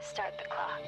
Start the clock.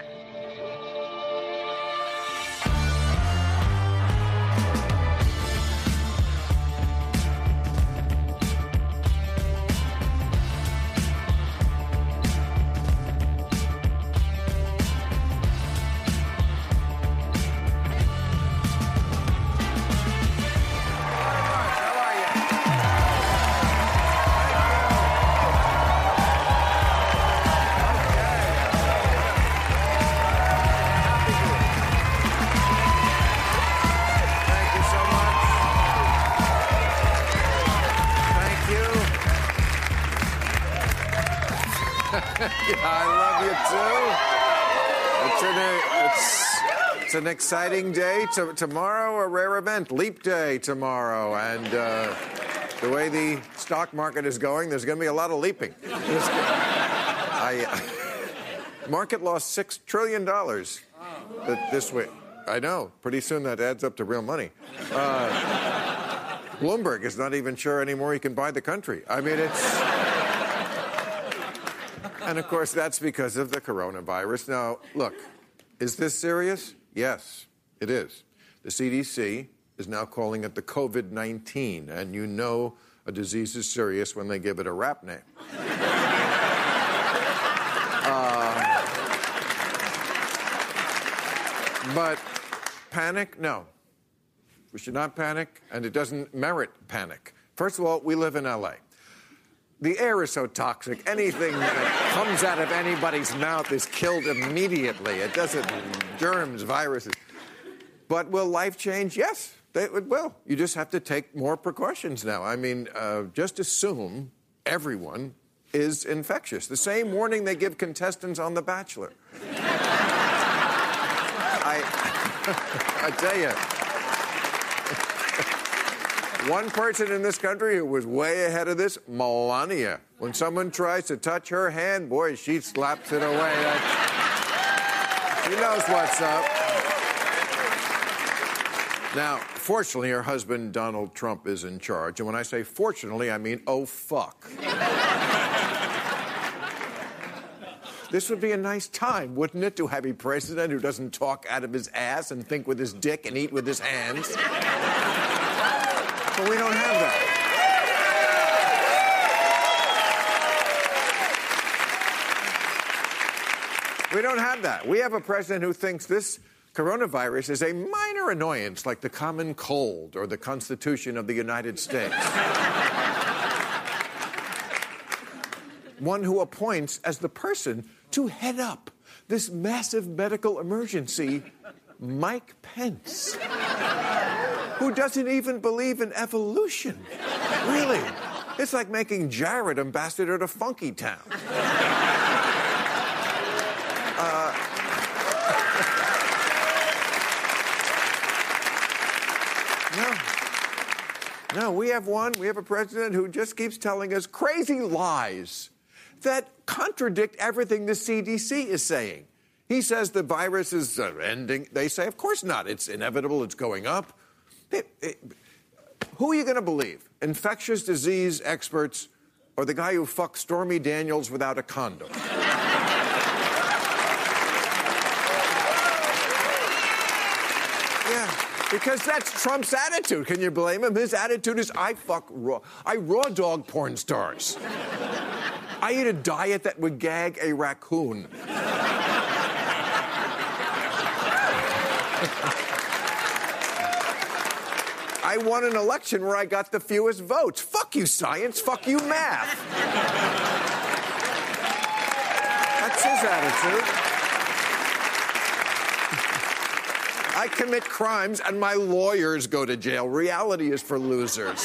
It's an exciting day. Tomorrow, a rare event, Leap Day tomorrow. And the way the stock market is going, there's going to be a lot of leaping. Market lost $6 trillion this week. I know. Pretty soon that adds up to real money. Bloomberg is not even sure anymore he can buy the country. I mean, it's... And, of course, that's because of the coronavirus. Now, look, is this serious? Yes, it is. The CDC is now calling it the COVID-19, and you know a disease is serious when they give it a rap name. But panic? No. We should not panic, and it doesn't merit panic. First of all, we live in L.A. The air is so toxic, anything that comes out of anybody's mouth is killed immediately. It doesn't... germs, viruses. But will life change? Yes, it will. You just have to take more precautions now. I mean, just assume everyone is infectious. The same warning they give contestants on The Bachelor. I tell you... One person in this country who was way ahead of this, Melania. When someone tries to touch her hand, boy, she slaps it away. She knows what's up. Now, fortunately, her husband, Donald Trump, is in charge. And when I say fortunately, I mean, oh, fuck. This would be a nice time, wouldn't it, to have a president who doesn't talk out of his ass and think with his dick and eat with his hands? But we don't have that. We don't have that. We have a president who thinks this coronavirus is a minor annoyance like the common cold or the Constitution of the United States. One who appoints as the person to head up this massive medical emergency, Mike Pence. Who doesn't even believe in evolution. Really. It's like making Jared ambassador to Funky Town. No, we have a president who just keeps telling us crazy lies that contradict everything the CDC is saying. He says the virus is ending. They say, of course not. It's inevitable. It's going up. Who are you going to believe? Infectious disease experts or the guy who fucked Stormy Daniels without a condom? Yeah, because that's Trump's attitude. Can you blame him? His attitude is, I raw dog porn stars. I eat a diet that would gag a raccoon. I won an election where I got the fewest votes. Fuck you, science. Fuck you, math. That's his attitude. I I commit crimes and my lawyers go to jail. Reality is for losers.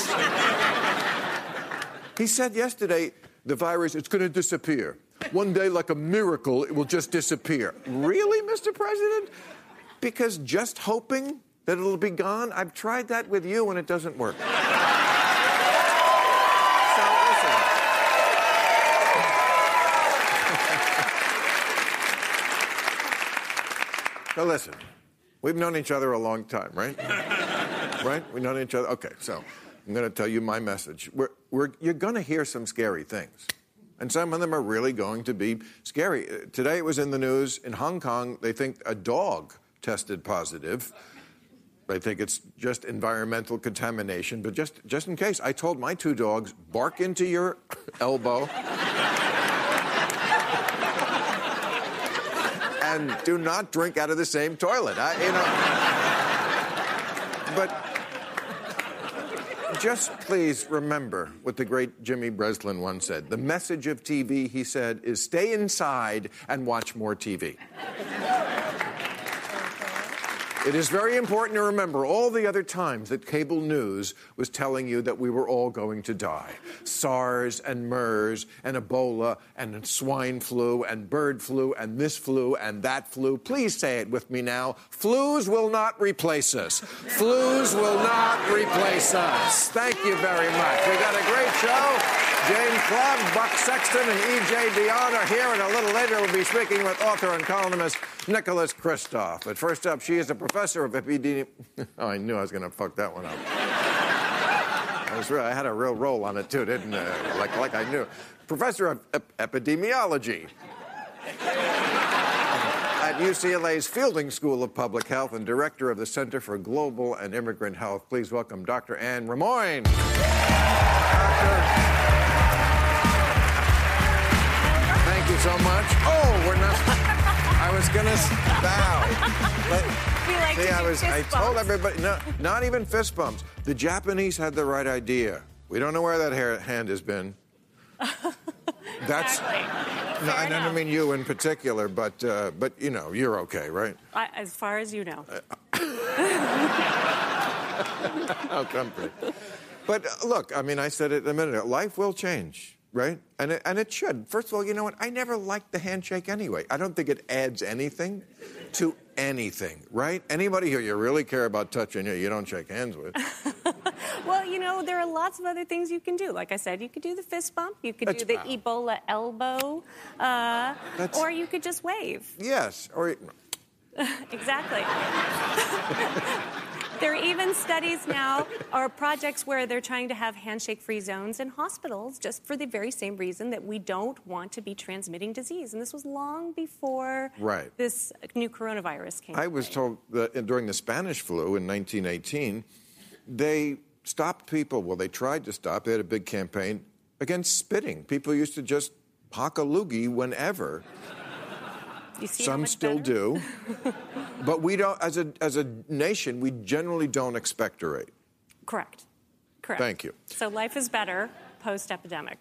He said yesterday, the virus, it's going to disappear. One day, like a miracle, it will just disappear. Really, Mr. President? Because just hoping that it'll be gone? I've tried that with you, and it doesn't work. So, listen. So, listen. We've known each other a long time, right? Right? We've known each other? Okay, so I'm going to tell you my message. You're going to hear some scary things. And some of them are really going to be scary. Today it was in the news. In Hong Kong, they think a dog tested positive. They think it's just environmental contamination. But just in case, I told my two dogs, bark into your elbow. And do not drink out of the same toilet. But... just please remember what the great Jimmy Breslin once said. The message of TV, he said, is stay inside and watch more TV. It is very important to remember all the other times that cable news was telling you that we were all going to die. SARS and MERS and Ebola and swine flu and bird flu and this flu and that flu. Please say it with me now. Flus will not replace us. Flus will not replace us. Thank you very much. We got a great show. Jane Kleeb, Buck Sexton, and E.J. Dionne are here, and a little later we'll be speaking with author and columnist Nicholas Kristof. But first up, she is a professor of epidemiology. Oh, I knew I was going to fuck that one up. I had a real roll on it, too, didn't I? Like I knew. Professor of epidemiology at UCLA's Fielding School of Public Health and director of the Center for Global and Immigrant Health. Please welcome Dr. Anne Rimoin. Thank you so much. Oh, we're not... I was going to bow. I told everybody, no, not even fist bumps. The Japanese had the right idea. We don't know where that hand has been. That's. Exactly. No, I don't mean you in particular, but you know, you're okay, right? As far as you know. I'll come for it. But look, I mean, I said it a minute ago. Life will change. Right? And it should. First of all, you know what? I never liked the handshake anyway. I don't think it adds anything to anything, right? Anybody who you really care about touching you don't shake hands with. Well, you know, there are lots of other things you can do. Like I said, you could do the fist bump. You could do the Ebola elbow. Or you could just wave. Yes. Or... Exactly. There are even studies now or projects where they're trying to have handshake-free zones in hospitals just for the very same reason that we don't want to be transmitting disease. And this was long before this new coronavirus came. I was told that during the Spanish flu in 1918, they stopped people. Well, they tried to stop. They had a big campaign against spitting. People used to just hock a loogie whenever. Some still do, but we don't. As a nation, we generally don't expectorate. Correct. Thank you. So life is better post-epidemic.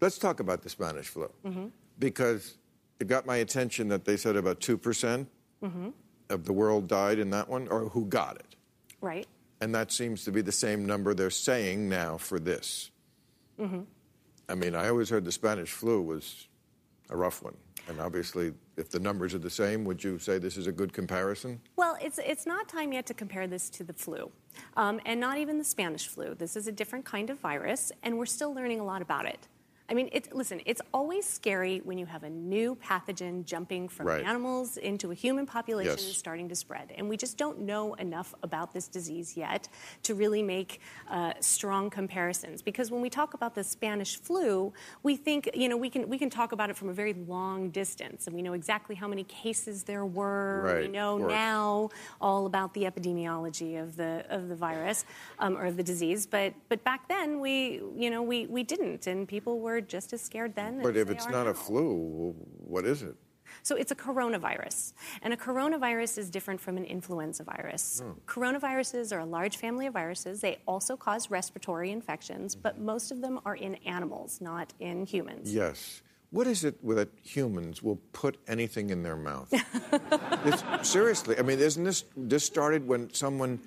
Let's talk about the Spanish flu because it got my attention that they said about 2% of the world died in that one, or who got it. Right. And that seems to be the same number they're saying now for this. I mean, I always heard the Spanish flu was a rough one. And obviously, if the numbers are the same, would you say this is a good comparison? Well, it's not time yet to compare this to the flu, and not even the Spanish flu. This is a different kind of virus, and we're still learning a lot about it. I mean, it's always scary when you have a new pathogen jumping from animals into a human population and starting to spread. And we just don't know enough about this disease yet to really make strong comparisons. Because when we talk about the Spanish flu, we think, you know, we can talk about it from a very long distance. And we know exactly how many cases there were. Right. We know now all about the epidemiology of the virus or of the disease. But back then, we didn't. And people were just as scared then. But if it's not a flu, what is it? So it's a coronavirus. And a coronavirus is different from an influenza virus. Oh. Coronaviruses are a large family of viruses. They also cause respiratory infections, but most of them are in animals, not in humans. Yes. What is it that humans will put anything in their mouth? Seriously, I mean, isn't this started when someone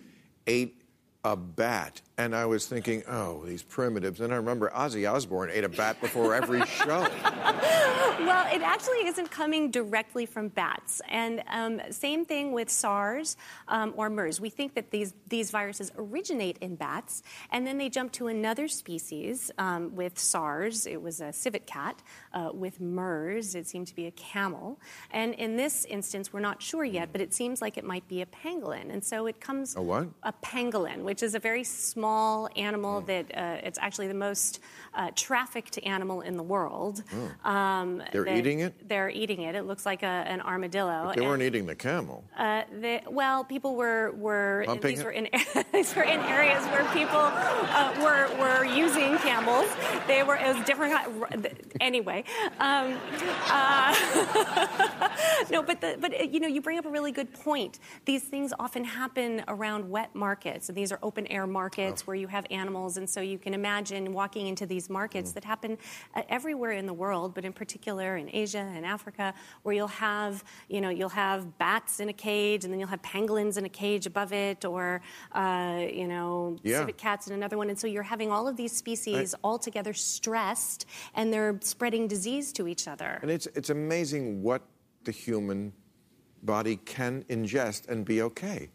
ate a bat, and I was thinking, oh, these primitives. And I remember Ozzy Osbourne ate a bat before every show. Well, it actually isn't coming directly from bats. And same thing with SARS or MERS. We think that these viruses originate in bats, and then they jump to another species. With SARS, it was a civet cat. With MERS, it seemed to be a camel. And in this instance, we're not sure yet, but it seems like it might be a pangolin. And so it comes... A what? A pangolin, which is a very small animal that it's actually the most trafficked animal in the world. Oh. They're eating it? They're eating it. It looks like an armadillo. But they weren't eating the camel. Well, people were pumping it? These were in areas where people were using camels. They were, it was different. Anyway. No, but you know, you bring up a really good point. These things often happen around wet markets, and these are open air markets where you have animals, and so you can imagine walking into these markets that happen everywhere in the world, but in particular in Asia and Africa, where you'll have bats in a cage, and then you'll have pangolins in a cage above it, or civet cats in another one, and so you're having all of these species all together stressed, and they're spreading disease to each other. And it's amazing what the human body can ingest and be okay.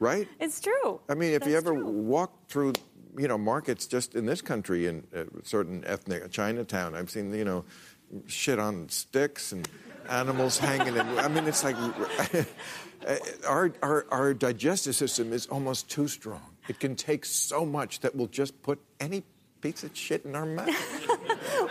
Right? It's true. I mean, if That's you ever true. Walk through, markets just in this country in certain ethnic Chinatown, I've seen, shit on sticks and animals hanging. In, I mean, it's like our digestive system is almost too strong. It can take so much that we'll just put any piece of shit in our mouth.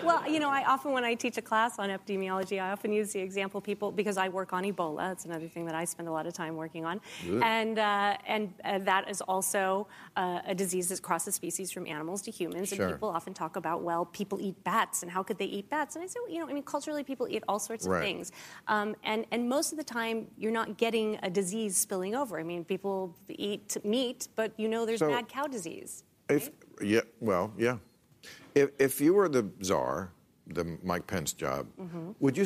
Well, I often, when I teach a class on epidemiology, I often use the example people, because I work on Ebola. It's another thing that I spend a lot of time working on. Good. And that is also a disease that crosses species from animals to humans. Sure. And people often talk about, well, people eat bats, and how could they eat bats? And I say, culturally, people eat all sorts of things. And most of the time, you're not getting a disease spilling over. I mean, people eat meat, but there's mad cow disease. If you were the czar, the Mike Pence job, would you...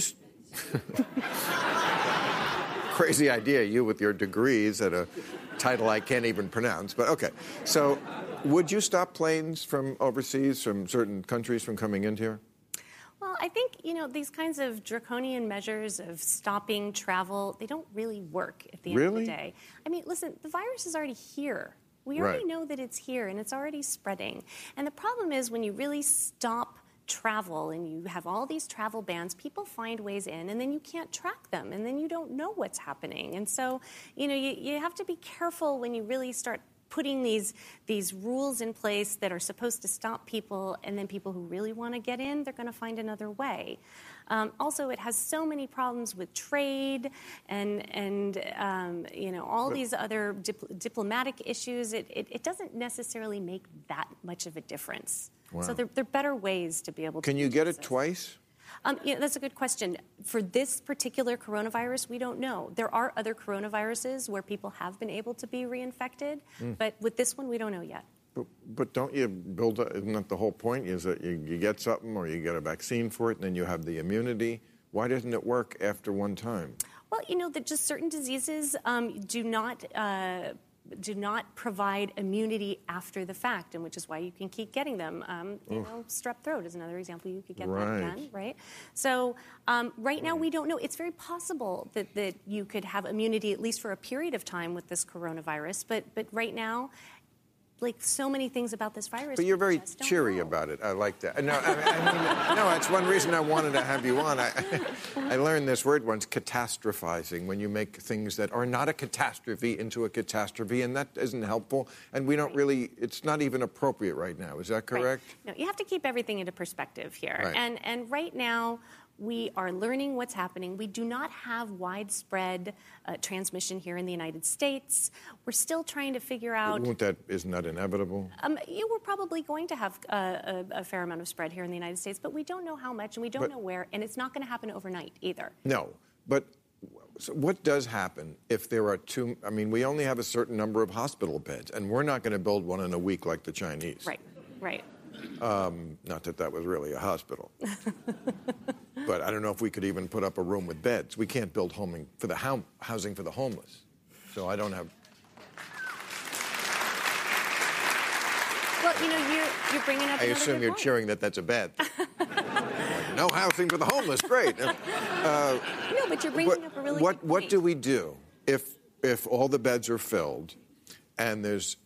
Crazy idea, you with your degrees and a title I can't even pronounce, but okay. So would you stop planes from overseas, from certain countries from coming in here? Well, I think, these kinds of draconian measures of stopping travel, they don't really work at the end of the day. I mean, listen, the virus is already here. We already know that it's here, and it's already spreading. And the problem is when you really stop travel and you have all these travel bans, people find ways in, and then you can't track them, and then you don't know what's happening. And so, you have to be careful when you really start putting these rules in place that are supposed to stop people, and then people who really want to get in, they're going to find another way. Also, it has so many problems with trade and these other diplomatic issues. It doesn't necessarily make that much of a difference. Wow. So there are better ways to be able to... Can you get it twice? That's a good question. For this particular coronavirus, we don't know. There are other coronaviruses where people have been able to be reinfected, but with this one, we don't know yet. But don't you build up, isn't that the whole point, is that you get something or you get a vaccine for it and then you have the immunity? Why doesn't it work after one time? Well, that just certain diseases do not provide immunity after the fact, and which is why you can keep getting them. Strep throat is another example. You could get that again, right? So now we don't know. It's very possible that you could have immunity at least for a period of time with this coronavirus, but right now, like so many things about this virus... But you're very cheery about it. I like that. No, I mean, it's one reason I wanted to have you on. I learned this word once, catastrophizing, when you make things that are not a catastrophe into a catastrophe, and that isn't helpful, and we don't really... It's not even appropriate right now. Is that correct? Right. No, you have to keep everything into perspective here. Right. And right now... We are learning what's happening. We do not have widespread transmission here in the United States. We're still trying to figure out... Isn't that inevitable? We're probably going to have a fair amount of spread here in the United States, but we don't know how much, and we don't know where, and it's not going to happen overnight either. No, but what does happen if there are two... I mean, we only have a certain number of hospital beds, and we're not going to build one in a week like the Chinese. Right. Not that that was really a hospital. But I don't know if we could even put up a room with beds. We can't build housing for the homeless. So I don't have... Well, you know, you're bringing up... I assume you're cheering that that's a bad thing. No housing for the homeless, great. No, but you're bringing up a really good point. What do we do if all the beds are filled and there's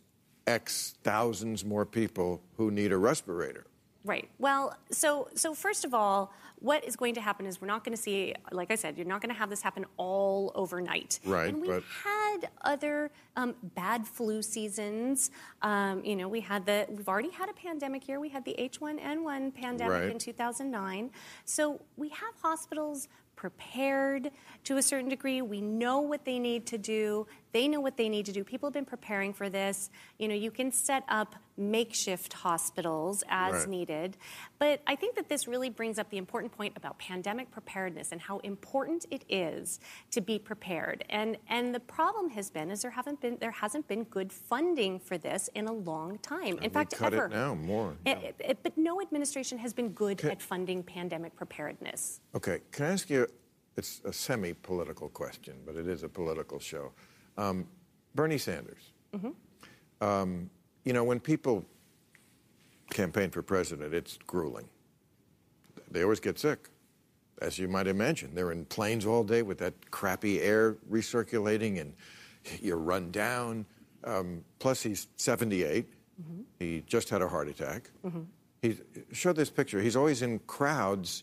X thousands more people who need a respirator? Right. Well, so first of all, what is going to happen is we're not going to see, like I said, you're not going to have this happen all overnight. Right. And we had other bad flu seasons. You know, we've already had a pandemic here. We had the H1N1 pandemic in 2009. So we have hospitals prepared to a certain degree. We know what they need to do. They know what they need to do. People have been preparing for this. You know, you can set up makeshift hospitals as needed. But I think that this really brings up the important point about pandemic preparedness and how important it is to be prepared. And the problem has been is there hasn't been good funding for this in a long time. In fact, ever. Cut it now more. But no administration has been good at funding pandemic preparedness. Okay, can I ask you? It's a semi-political question, but it is a political show. Bernie Sanders. Mm-hmm. You know, when people campaign for president, it's grueling. They always get sick, as you might imagine. They're in planes all day with that crappy air recirculating, and you're run down. Plus, he's 78. Mm-hmm. He just had a heart attack. Mm-hmm. Show this picture. He's always in crowds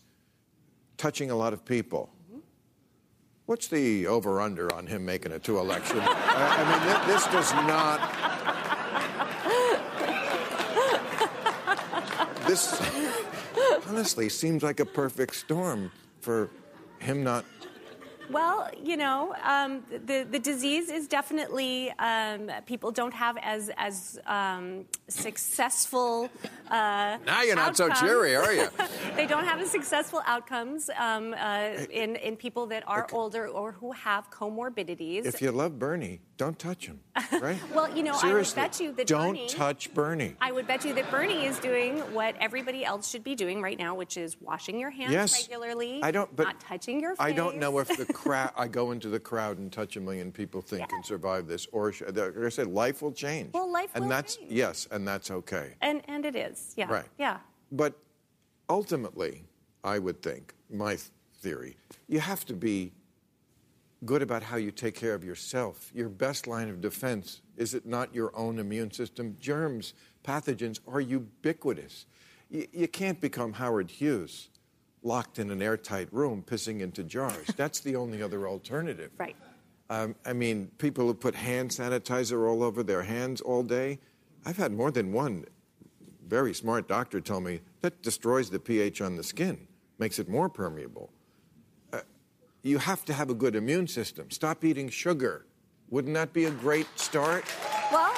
touching a lot of people. What's the over-under on him making it to election? I mean, this does not... This honestly seems like a perfect storm for him not... Well, you know, the disease is definitely, people don't have as successful Now you're outcomes. Not so cheery, are you? They don't have as successful outcomes in people that are older or who have comorbidities. If you love Bernie, don't touch him, right? Well, you know, seriously, I would bet you that I would bet you that Bernie is doing what everybody else should be doing right now, which is washing your hands regularly, not touching your face. I don't know if the I go into the crowd and touch a million people can survive this, or like I said, life will change. Well, life will change. Yes, and that's okay. And it is, yeah. Right. Yeah. But ultimately, I would think, my theory, you have to be good about how you take care of yourself. Your best line of defense, is it not your own immune system? Germs, pathogens are ubiquitous. You can't become Howard Hughes, locked in an airtight room, pissing into jars. That's the only other alternative. Right. I mean, people who put hand sanitizer all over their hands all day. I've had more than one very smart doctor tell me that destroys the pH on the skin, makes it more permeable. You have to have a good immune system. Stop eating sugar. Wouldn't that be a great start? Well,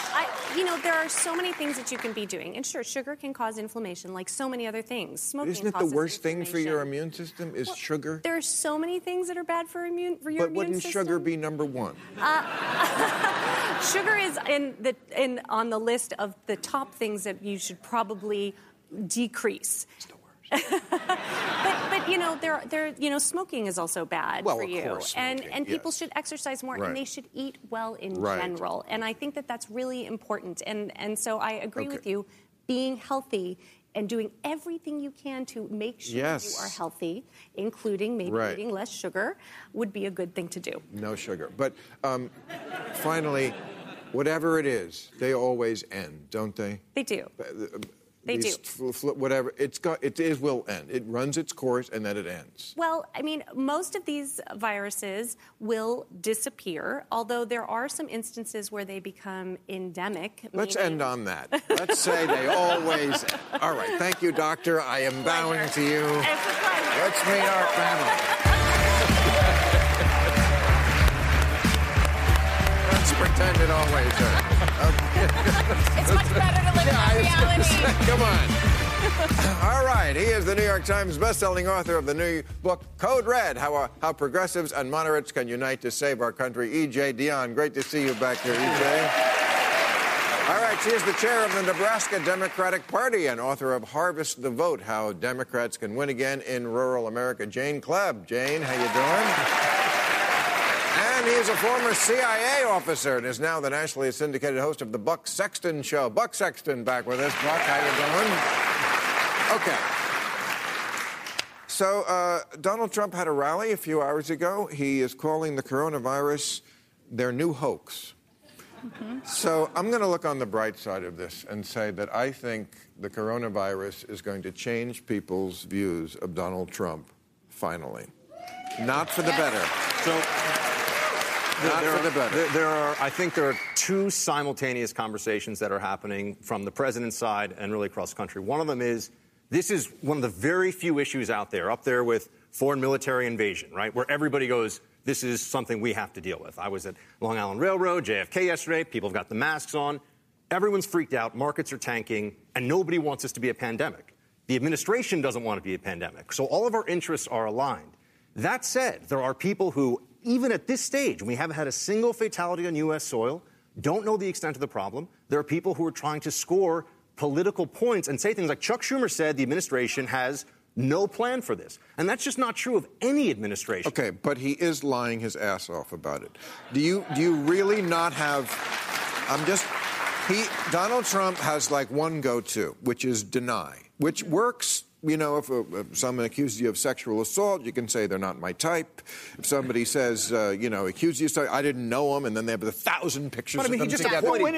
you know, there are so many things that you can be doing. And sure, sugar can cause inflammation, like so many other things. Smoking causes inflammation. Isn't it the worst thing for your immune system is sugar? There are so many things that are bad for your immune system. But wouldn't sugar be number one? Sugar is on the list of the top things that you should probably decrease. but you know, smoking is also bad for you. Of course, and people should exercise more and they should eat well in general. And I think that that's really important. And so I agree with you, being healthy and doing everything you can to make sure you are healthy, including maybe eating less sugar, would be a good thing to do. No sugar. But finally, whatever it is, they always end, don't they? They do. They do. Whatever. It will end. It runs its course, and then it ends. Well, I mean, most of these viruses will disappear, although there are some instances where they become endemic. Let's end on that. Let's say they always end. All right. Thank you, Doctor. I am bowing to you. Let's meet our family. Let's pretend it always ends. It's much better to live in reality. Come on. All right. He is the New York Times bestselling author of the new book, Code Red, How Progressives and Moderates Can Unite to Save Our Country. E.J. Dionne, great to see you back here, E.J. All right, she is the chair of the Nebraska Democratic Party and author of Harvest the Vote, How Democrats Can Win Again in Rural America, Jane Kleeb. Jane, how you doing? And he is a former CIA officer and is now the nationally syndicated host of the Buck Sexton Show. Buck Sexton back with us. Buck, how you doing? Okay. So Donald Trump had a rally a few hours ago. He is calling the coronavirus their new hoax. Mm-hmm. So I'm going to look on the bright side of this and say that I think the coronavirus is going to change people's views of Donald Trump, finally. Not for the better. I think there are two simultaneous conversations that are happening from the president's side and really across the country. One of them is, this is one of the very few issues out there, up there with foreign military invasion, right, where everybody goes, this is something we have to deal with. I was at Long Island Railroad, JFK yesterday. People have got the masks on. Everyone's freaked out. Markets are tanking. And nobody wants this to be a pandemic. The administration doesn't want it to be a pandemic. So all of our interests are aligned. That said, there are people who, even at this stage, we haven't had a single fatality on U.S. soil, don't know the extent of the problem. There are people who are trying to score political points and say things like Chuck Schumer said the administration has no plan for this. And that's just not true of any administration. Okay, but he is lying his ass off about it. Do you really not have... Donald Trump has like one go-to, which is deny, which works. You know, if someone accuses you of sexual assault, you can say they're not my type. If somebody says, accuses you of something, I didn't know him, and then they have 1,000 pictures of them together. Wait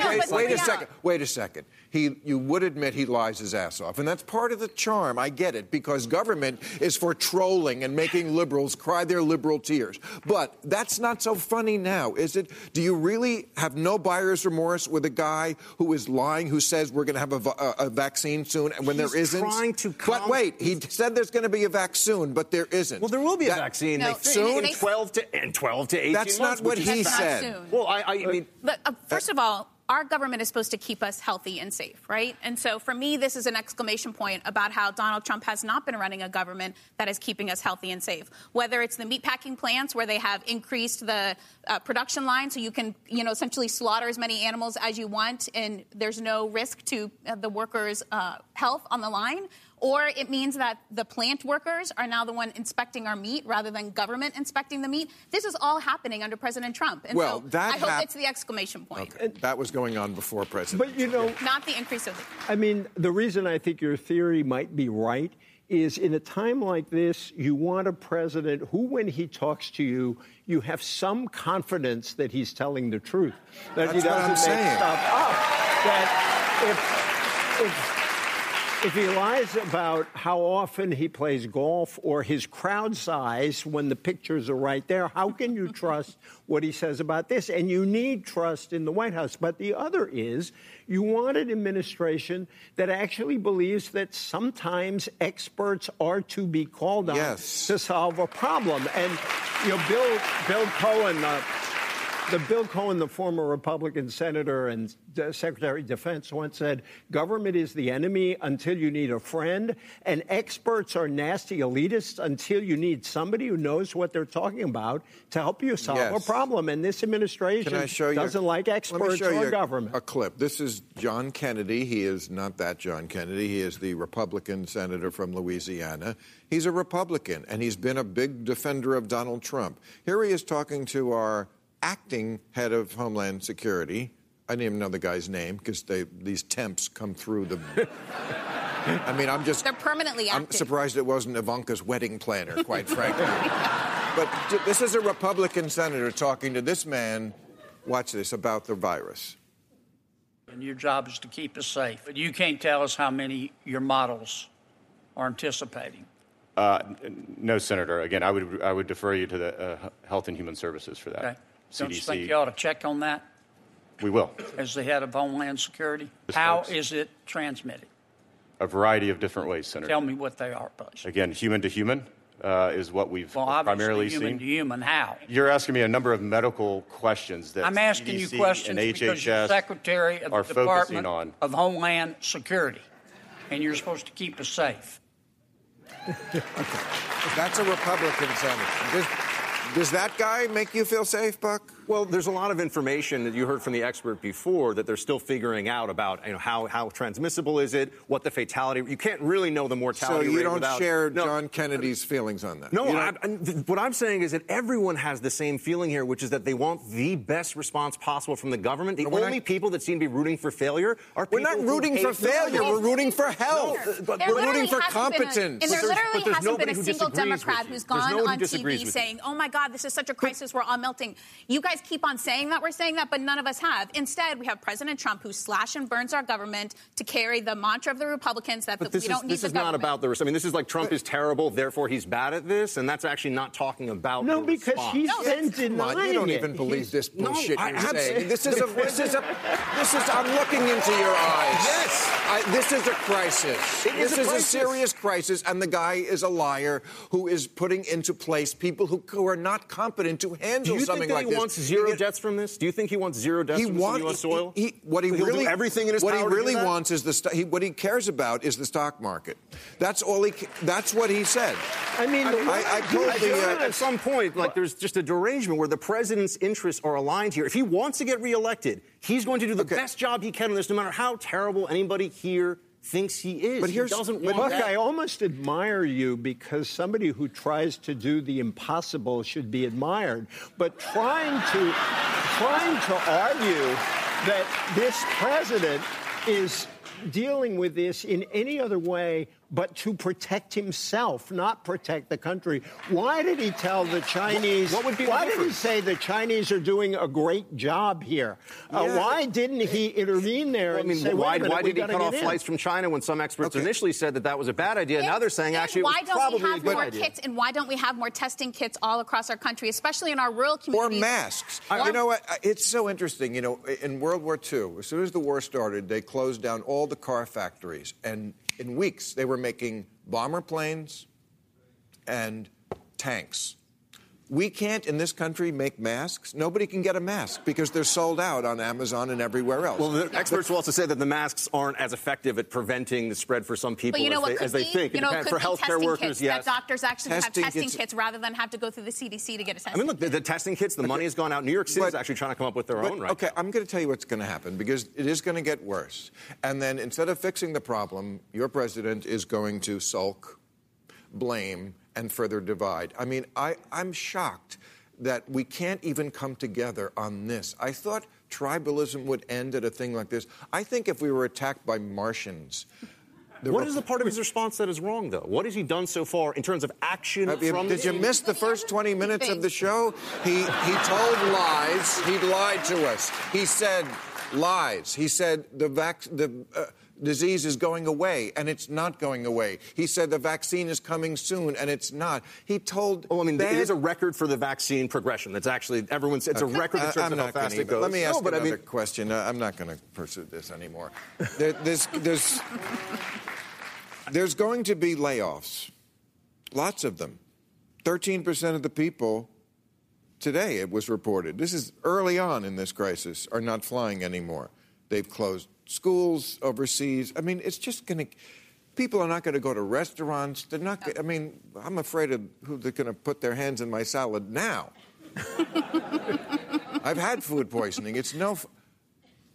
a second. You would admit he lies his ass off, and that's part of the charm. I get it, because government is for trolling and making liberals cry their liberal tears. But that's not so funny now, is it? Do you really have no buyer's remorse with a guy who is lying, who says we're going to have a vaccine soon, and when there isn't? He's trying to calm... Wait, he said there's going to be a vaccine, but there isn't. Well, there will be a vaccine soon, 12 to 18 months. That's not what he said. Well, I mean... First of all, our government is supposed to keep us healthy and safe, right? And so for me, this is an exclamation point about how Donald Trump has not been running a government that is keeping us healthy and safe. Whether it's the meatpacking plants where they have increased the production line so you can, essentially slaughter as many animals as you want and there's no risk to the workers' health on the line... Or it means that the plant workers are now the one inspecting our meat rather than government inspecting the meat. This is all happening under President Trump. And I hope it's the exclamation point. Okay. That was going on before President Trump. But, Not the increase of the... I mean, the reason I think your theory might be right is in a time like this, you want a president who, when he talks to you, you have some confidence that he's telling the truth. That he doesn't make stuff up. That If he lies about how often he plays golf or his crowd size when the pictures are right there, how can you trust what he says about this? And you need trust in the White House. But the other is you want an administration that actually believes that sometimes experts are to be called on to solve a problem. And, Bill Cohen... The former Republican senator and Secretary of Defense, once said, government is the enemy until you need a friend, and experts are nasty elitists until you need somebody who knows what they're talking about to help you solve a problem. And this administration doesn't like experts or government. A clip. This is John Kennedy. He is not that John Kennedy. He is the Republican senator from Louisiana. He's a Republican, and he's been a big defender of Donald Trump. Here he is talking to our acting head of Homeland Security. I didn't even know the guy's name because these temps come through the... They're permanently acting. I'm surprised it wasn't Ivanka's wedding planner, quite frankly. But this is a Republican senator talking to this man, watch this, about the virus. And your job is to keep us safe. But you can't tell us how many your models are anticipating. No, Senator. Again, I would defer you to the Health and Human Services for that. Okay. CDC. Don't you think you ought to check on that? We will. As the head of Homeland Security? How is it transmitted? A variety of different ways, Senator. Tell me what they are, please. Again, human to human is what we've primarily seen. Human to human, how? You're asking me a number of medical questions that I'm asking CDC you questions and because you're Secretary of the Department of Homeland Security, and you're supposed to keep us safe. Okay. That's a Republican senator. Does that guy make you feel safe, Buck? Well, there's a lot of information that you heard from the expert before that they're still figuring out about, you know, how transmissible is it, what the fatality... You can't really know the mortality rate. So you don't share John Kennedy's feelings on that? No, what I'm saying is that everyone has the same feeling here, which is that they want the best response possible from the government. The only people that seem to be rooting for failure are people... We're not rooting for failure. We're rooting for health. We're rooting for competence. And there literally hasn't been a single Democrat who's gone on TV saying, oh, my God, this is such a crisis. We're all melting. You guys keep on saying that, we're saying that, but none of us have. Instead, we have President Trump who slash and burns our government to carry the mantra of the Republicans that we don't need the government. This is not about the... I mean, this is like Trump is terrible, therefore he's bad at this, and that's actually not talking about the response. No, because he's been denying it. You don't even believe this bullshit you're saying. This is I'm looking into your eyes. Yes. This is a crisis. This is a serious crisis, and the guy is a liar who is putting into place people who are not competent to handle something like this. Do you think he wants zero deaths from this? Do you think he wants zero deaths from U.S. soil? What he cares about is the stock market. That's what he said. I mean, at some point, like, there's just a derangement where the president's interests are aligned here. If he wants to get reelected, he's going to do the best job he can on this, no matter how terrible anybody here thinks he is. But he doesn't want that. Look, I almost admire you because somebody who tries to do the impossible should be admired. But trying to argue that this president is dealing with this in any other way but to protect himself, not protect the country. Why did he tell the Chinese... Why did he say the Chinese are doing a great job here? Why didn't he intervene there and say, why did he cut off flights from China when some experts initially said that that was a bad idea? Now they're saying, actually, it was probably a good idea. And why don't we have more testing kits all across our country, especially in our rural communities? Or masks. You know what? It's so interesting. You know, in World War II, as soon as the war started, they closed down all the car factories, and in weeks, they were making bomber planes and tanks. We can't, in this country, make masks. Nobody can get a mask because they're sold out on Amazon and everywhere else. Well, the experts will also say that the masks aren't as effective at preventing the spread for some people as they think. You know, for healthcare workers, yes. That doctors actually have testing kits rather than have to go through the CDC to get a test. I mean, look, the testing kits, the money has gone out. New York City is actually trying to come up with their own right now. I'm going to tell you what's going to happen because it is going to get worse. And then instead of fixing the problem, your president is going to sulk, blame, and further divide. I mean, I'm shocked that we can't even come together on this. I thought tribalism would end at a thing like this. I think if we were attacked by Martians... What is the part of his response that is wrong, though? What has he done so far in terms of action from... Did you miss the first 20 minutes of the show? He told lies. He lied to us. He said lies. He said the disease is going away, and it's not going away. He said the vaccine is coming soon, and it's not. He told... it is a record for the vaccine progression. That's actually... Everyone says it's a record in terms of how fast it goes. Let me ask another question. I'm not going to pursue this anymore. There's going to be layoffs. Lots of them. 13% of the people... Today, it was reported. This is early on in this crisis, are not flying anymore. They've closed schools overseas. I mean, it's just going to... People are not going to go to restaurants. They're not... I mean, I'm afraid of who they're going to put their hands in my salad now. I've had food poisoning. It's no...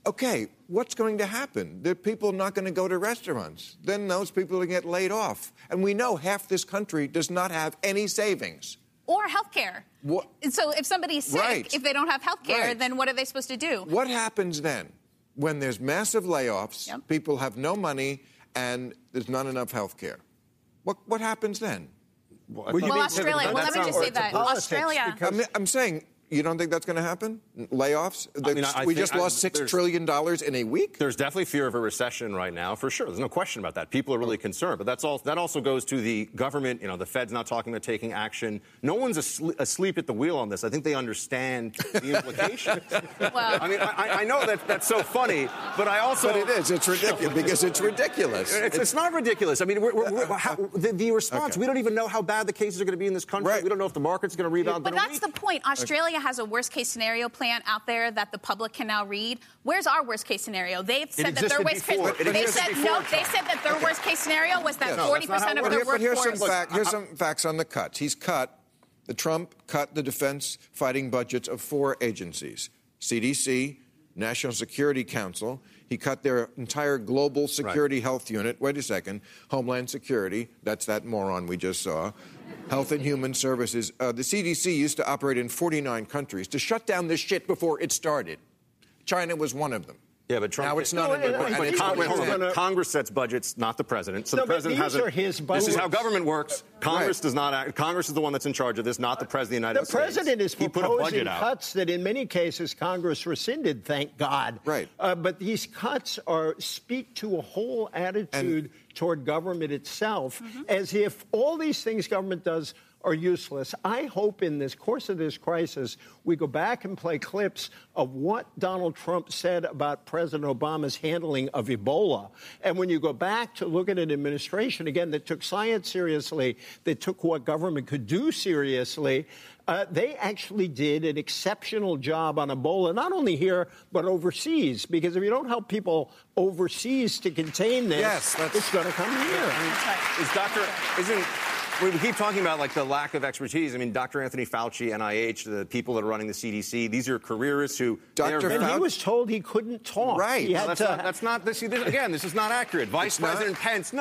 Okay, what's going to happen? The people are not going to go to restaurants. Then those people are going to get laid off. And we know half this country does not have any savings. Or health care. So if somebody's sick, if they don't have health care, then what are they supposed to do? What happens then? When there's massive layoffs, people have no money, and there's not enough health care. What happens then? Well, Australia. Well, let me just say that. Australia. I'm saying... You don't think that's going to happen? Layoffs? We just lost $6 trillion in a week? There's definitely fear of a recession right now, for sure. There's no question about that. People are really concerned. But that also goes to the government. You know, the Fed's not talking about taking action. No one's asleep at the wheel on this. I think they understand the implications. I know that's so funny, but I also... But it is. It's ridiculous because it's ridiculous. It's not ridiculous. I mean, the response, we don't even know how bad the cases are going to be in this country. Right. We don't know if the market's going to rebound. But that's the point. Australia has a worst-case scenario plan out there that the public can now read. Where's our worst-case scenario? They've said that their worst-case scenario was that 40% of their workforce... Here's some facts on the cuts. He's cut The Trump cut the defense fighting budgets of four agencies, CDC, National Security Council. He cut their entire global security health unit. Wait a second. Homeland Security. That's that moron we just saw. Health and Human Services. The CDC used to operate in 49 countries to shut down this shit before it started. China was one of them. Yeah, but Trump... Now, it's not... Congress sets budgets, not the president. So no, the president has a... This is how government works. Congress does not act. Congress is the one that's in charge of this, not the president of the United States. The president is proposing cuts that in many cases Congress rescinded, thank God. Right. But these cuts speak to a whole attitude toward government itself, as if all these things government does are useless. I hope in this course of this crisis, we go back and play clips of what Donald Trump said about President Obama's handling of Ebola. And when you go back to look at an administration, again, that took science seriously, that took what government could do seriously, they actually did an exceptional job on Ebola, not only here, but overseas. Because if you don't help people overseas to contain this, it's going to come here. We keep talking about, like, the lack of expertise. I mean, Dr. Anthony Fauci, NIH, the people that are running the CDC, these are careerists who... He was told he couldn't talk. Right. No, this is not accurate. Vice President Pence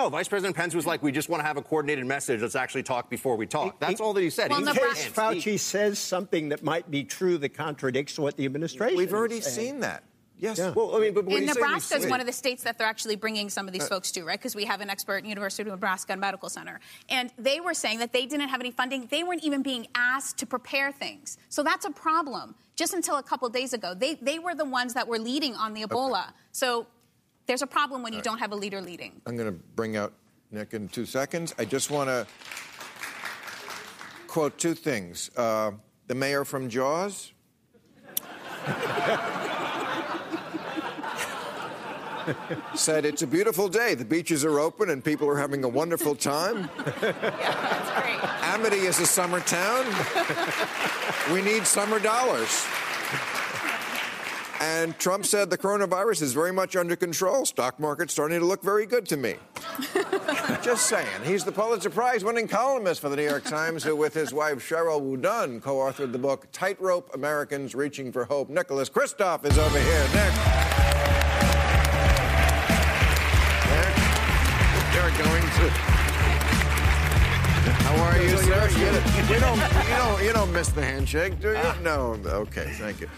was like, we just want to have a coordinated message. Let's actually talk before we talk. That's all that he said. Well, Fauci says something that might be true that contradicts what the administration is saying. We've already seen that. Yes. Yeah. Well, I mean, but Nebraska is one of the states that they're actually bringing some of these folks to, right? Because we have an expert at University of Nebraska and Medical Center. And they were saying that they didn't have any funding. They weren't even being asked to prepare things. So that's a problem. Just until a couple days ago, they were the ones that were leading on the Ebola. Okay. So there's a problem when you don't have a leader leading. I'm going to bring out Nick in 2 seconds. I just want to quote two things. The mayor from Jaws. Said, it's a beautiful day. The beaches are open and people are having a wonderful time. Yeah, that's great. Amity is a summer town. We need summer dollars. And Trump said the coronavirus is very much under control. Stock market's starting to look very good to me. Just saying. He's the Pulitzer Prize-winning columnist for the New York Times, who, with his wife Cheryl Wudunn, co-authored the book Tightrope: Americans Reaching for Hope. Nicholas Kristof is over here. Nick. How are you, sir? You don't miss the handshake, do you? No. Okay, thank you.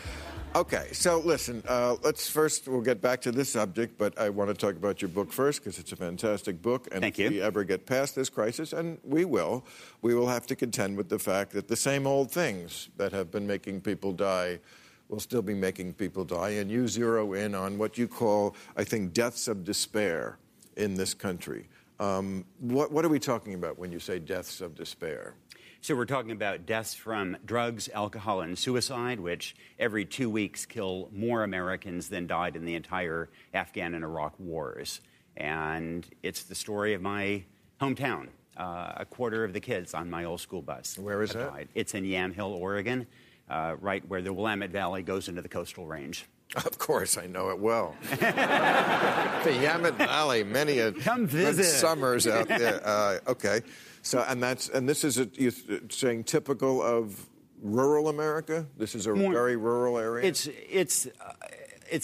Okay, so listen, we'll get back to this subject, but I want to talk about your book first, because it's a fantastic book. And if we ever get past this crisis, and we will have to contend with the fact that the same old things that have been making people die will still be making people die. And you zero in on what you call, I think, deaths of despair in this country. What are we talking about when you say deaths of despair? So we're talking about deaths from drugs, alcohol, and suicide, which every 2 weeks kill more Americans than died in the entire Afghan and Iraq wars. And it's the story of my hometown. A quarter of the kids on my old school bus. Where is that? It's in Yamhill, Oregon, right where the Willamette Valley goes into the coastal range. Of course, I know it well. The Yamhill Valley, many a summers out there. Okay, so you're saying typical of rural America. This is a very rural area. It's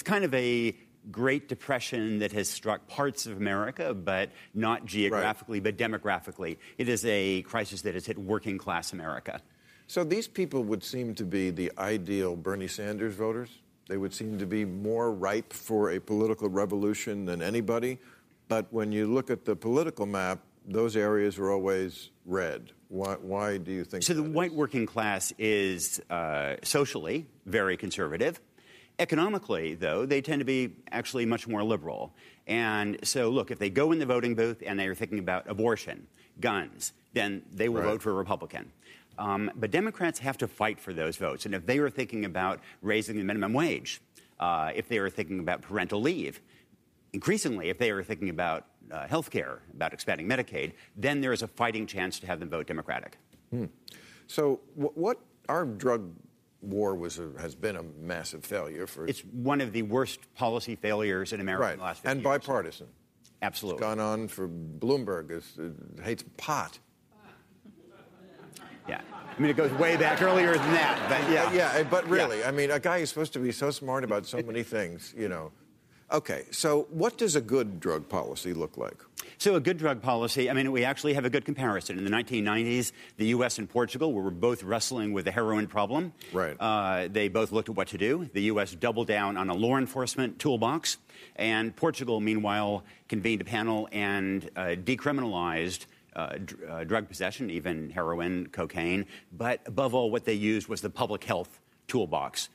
kind of a Great Depression that has struck parts of America, but not geographically, but demographically. It is a crisis that has hit working class America. So these people would seem to be the ideal Bernie Sanders voters. They would seem to be more ripe for a political revolution than anybody. But when you look at the political map, those areas are always red. Why do you think so? The white working class is socially very conservative. Economically, though, they tend to be actually much more liberal. And so, look, if they go in the voting booth and they are thinking about abortion, guns, then they will vote for a Republican. But Democrats have to fight for those votes. And if they are thinking about raising the minimum wage, if they are thinking about parental leave, increasingly, if they are thinking about health care, about expanding Medicaid, then there is a fighting chance to have them vote Democratic. So what our drug war has been a massive failure. It's one of the worst policy failures in America in the last 50 years. And bipartisan. Absolutely. It's gone on for Bloomberg. It hates pot. Yeah. I mean, it goes way back earlier than that. But yeah. Yeah, but really, yeah. I mean, a guy who's supposed to be so smart about so many things, you know. Okay, so what does a good drug policy look like? So a good drug policy, I mean, we actually have a good comparison. In the 1990s, the U.S. and Portugal were both wrestling with the heroin problem. Right. They both looked at what to do. The U.S. doubled down on a law enforcement toolbox. And Portugal, meanwhile, convened a panel and decriminalized drug possession, even heroin, cocaine. But above all, what they used was the public health toolbox.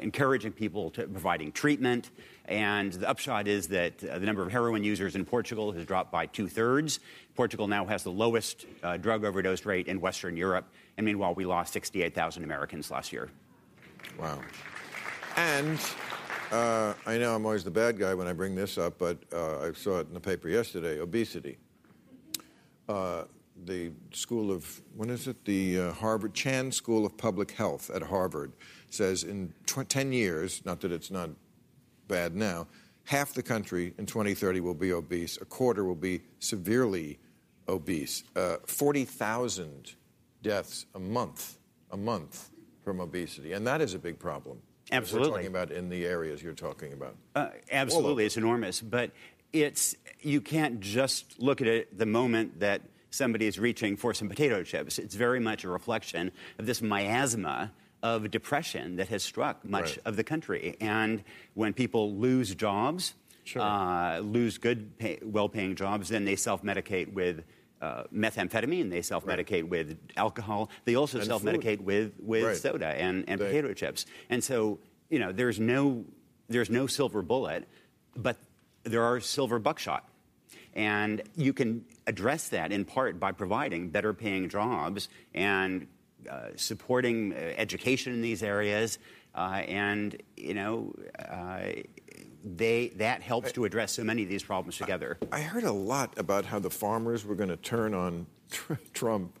Encouraging people to providing treatment. And the upshot is that the number of heroin users in Portugal has dropped by 2/3. Portugal now has the lowest drug overdose rate in Western Europe. And meanwhile, we lost 68,000 Americans last year. Wow. And I know I'm always the bad guy when I bring this up, but I saw it in the paper yesterday, obesity. The school of, when is it? The Harvard Chan School of Public Health at Harvard says in 10 years, not that it's not bad now, half the country in 2030 will be obese, a quarter will be severely obese, 40,000 deaths a month from obesity. And that is a big problem. Absolutely. We're talking about in the areas you're talking about. Absolutely. It's enormous. But it's, you can't just look at it the moment that somebody is reaching for some potato chips. It's very much a reflection of this miasma of depression that has struck much right. of the country. And when people lose jobs, sure. Lose good, well-paying jobs, then they self-medicate with methamphetamine, they self-medicate right. with alcohol. They also and self-medicate food. with right. soda and potato chips. And so, you know, there's no silver bullet, but there are silver buckshot. And you can address that in part by providing better-paying jobs and supporting education in these areas, and you know, that helps to address so many of these problems together. I heard a lot about how the farmers were going to turn on Trump.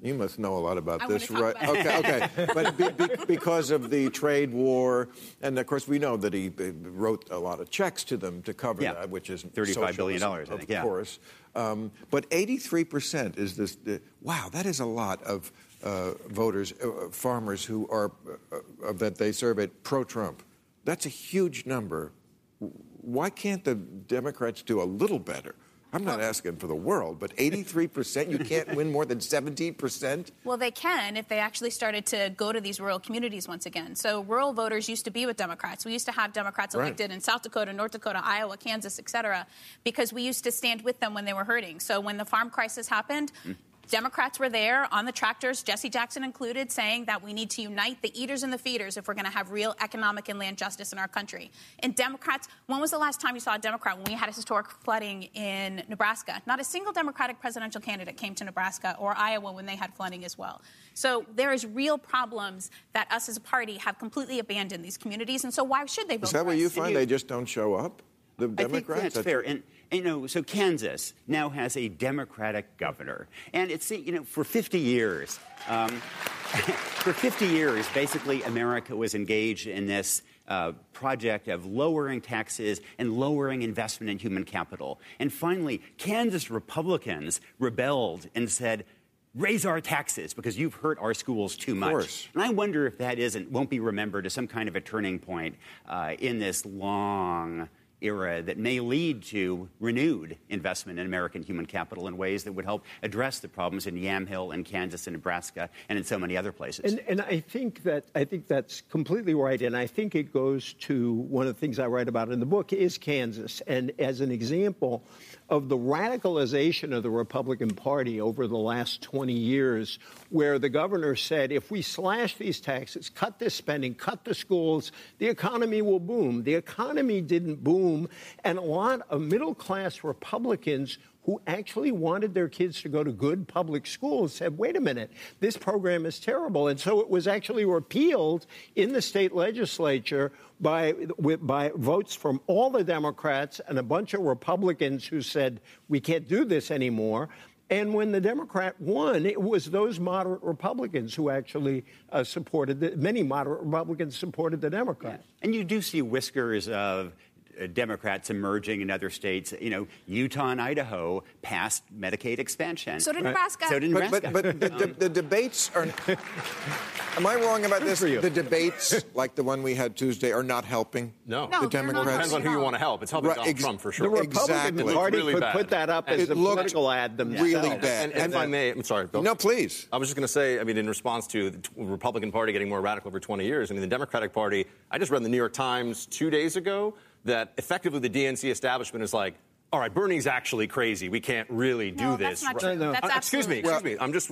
You must know a lot about this, right? Okay. But because of the trade war, and of course we know that he wrote a lot of checks to them to cover yeah. that, which is $35 billion, I think. Of course. Yeah. But 83% is this. Wow, that is a lot of voters, farmers who are that they surveyed pro-Trump. That's a huge number. Why can't the Democrats do a little better? I'm not asking for the world, but 83%, you can't win more than 17%? Well, they can if they actually started to go to these rural communities once again. So rural voters used to be with Democrats. We used to have Democrats elected right. in South Dakota, North Dakota, Iowa, Kansas, et cetera, because we used to stand with them when they were hurting. So when the farm crisis happened, Democrats were there on the tractors, Jesse Jackson included, saying that we need to unite the eaters and the feeders if we're going to have real economic and land justice in our country. And Democrats, when was the last time you saw a Democrat when we had historic flooding in Nebraska? Not a single Democratic presidential candidate came to Nebraska or Iowa when they had flooding as well. So there is real problems that us as a party have completely abandoned these communities, and so why should they vote for us? Is that what you find? They just don't show up? The Democrats? I think that's fair. And, you know, so Kansas now has a Democratic governor. And it's, you know, for 50 years, basically, America was engaged in this project of lowering taxes and lowering investment in human capital. And finally, Kansas Republicans rebelled and said, raise our taxes because you've hurt our schools too much. Of course. And I wonder if that won't be remembered as some kind of a turning point in this long era that may lead to renewed investment in American human capital in ways that would help address the problems in Yamhill and Kansas and Nebraska and in so many other places. And I think that's completely right. And I think it goes to one of the things I write about in the book is Kansas. And as an example of the radicalization of the Republican Party over the last 20 years, where the governor said, if we slash these taxes, cut this spending, cut the schools, the economy will boom. The economy didn't boom, and a lot of middle-class Republicans who actually wanted their kids to go to good public schools said, wait a minute, this program is terrible. And so it was actually repealed in the state legislature by votes from all the Democrats and a bunch of Republicans who said, we can't do this anymore. And when the Democrat won, it was those moderate Republicans who actually many moderate Republicans supported the Democrat. Yeah. And you do see whiskers of Democrats emerging in other states. You know, Utah and Idaho passed Medicaid expansion. So did Nebraska. Right. So did Nebraska. But the debates are... Am I wrong about this? The debates, like the one we had Tuesday, are not helping the Democrats. Well, it depends on who you want to help. It's helping Donald Trump, for sure. The Republican Party really could put that up as a political ad themselves. Really bad. And if I may... I'm sorry, Bill. No, please. I was just going to say, I mean, in response to the Republican Party getting more radical over 20 years, I mean, the Democratic Party... I just read in the New York Times 2 days ago that effectively the DNC establishment is like, all right, Bernie's actually crazy. We can't really do this. That's not true. No. That's excuse me. I'm just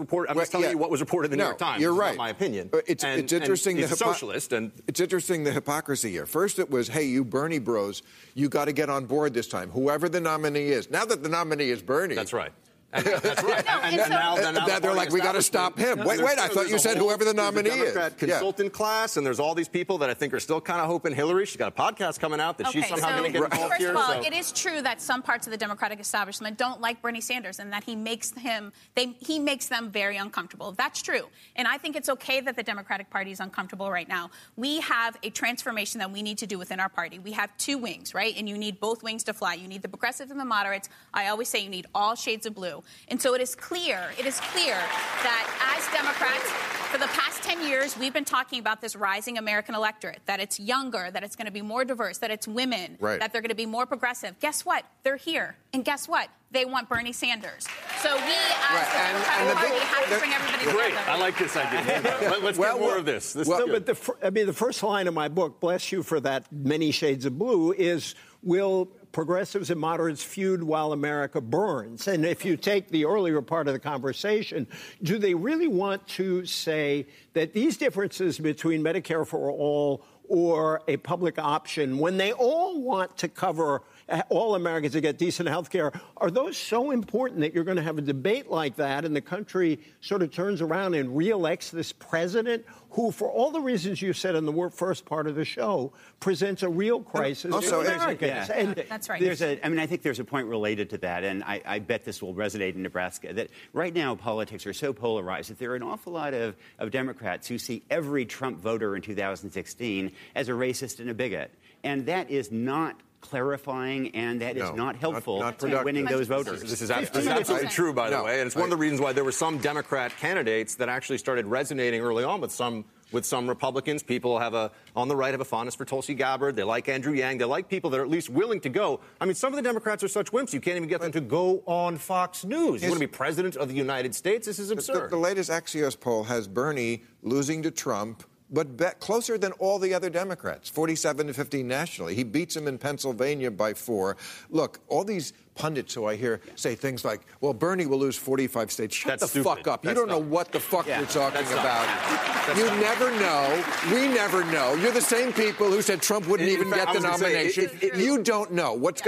telling you what was reported in the New York Times. You're right. It's not my opinion. It's interesting. He's a socialist. And it's interesting the hypocrisy here. First it was, hey, you Bernie bros, you got to get on board this time, whoever the nominee is. Now that the nominee is Bernie. That's right. That's right. And now they're like, we got to stop him. Wait, I thought you said whoever the nominee is. Consultant class, and there's all these people that I think are still kind of hoping Hillary. She's got a podcast coming out that she's somehow going to get involved here. First of all, it is true that some parts of the Democratic establishment don't like Bernie Sanders, and that he makes them very uncomfortable. That's true, and I think it's okay that the Democratic Party is uncomfortable right now. We have a transformation that we need to do within our party. We have two wings, right? And you need both wings to fly. You need the progressives and the moderates. I always say you need all shades of blue. And so it is clear that as Democrats, for the past 10 years, we've been talking about this rising American electorate, that it's younger, that it's going to be more diverse, that it's women, that they're going to be more progressive. Guess what? They're here. And guess what? They want Bernie Sanders. So we, as the Democratic Party, have to bring everybody together. Great. I like this idea. Let's get more of this. The first line of my book, bless you for that many shades of blue, is will... progressives and moderates feud while America burns. And if you take the earlier part of the conversation, do they really want to say that these differences between Medicare for All or a public option, when they all want to cover all Americans to get decent health care, are those so important that you're going to have a debate like that and the country sort of turns around and reelects this president who, for all the reasons you said in the first part of the show, presents a real crisis also in America? Yeah. And that's right. I think there's a point related to that, and I bet this will resonate in Nebraska, that right now politics are so polarized that there are an awful lot of Democrats who see every Trump voter in 2016 as a racist and a bigot. And that is not clarifying, and that is not helpful to winning those voters. This is absolutely true, by the way, and it's one of the reasons why there were some Democrat candidates that actually started resonating early on with some Republicans. People on the right have a fondness for Tulsi Gabbard. They like Andrew Yang. They like people that are at least willing to go. I mean, some of the Democrats are such wimps, you can't even get them to go on Fox News. You want to be president of the United States? This is absurd. The latest Axios poll has Bernie losing to Trump, but closer than all the other Democrats, 47-15 nationally. He beats him in Pennsylvania by 4. Look, all these pundits who I hear say things like, well, Bernie will lose 45 states. Shut the fuck up. You don't know what the fuck you're talking about. You never know. We never know. You're the same people who said Trump wouldn't even get the nomination. You don't know. What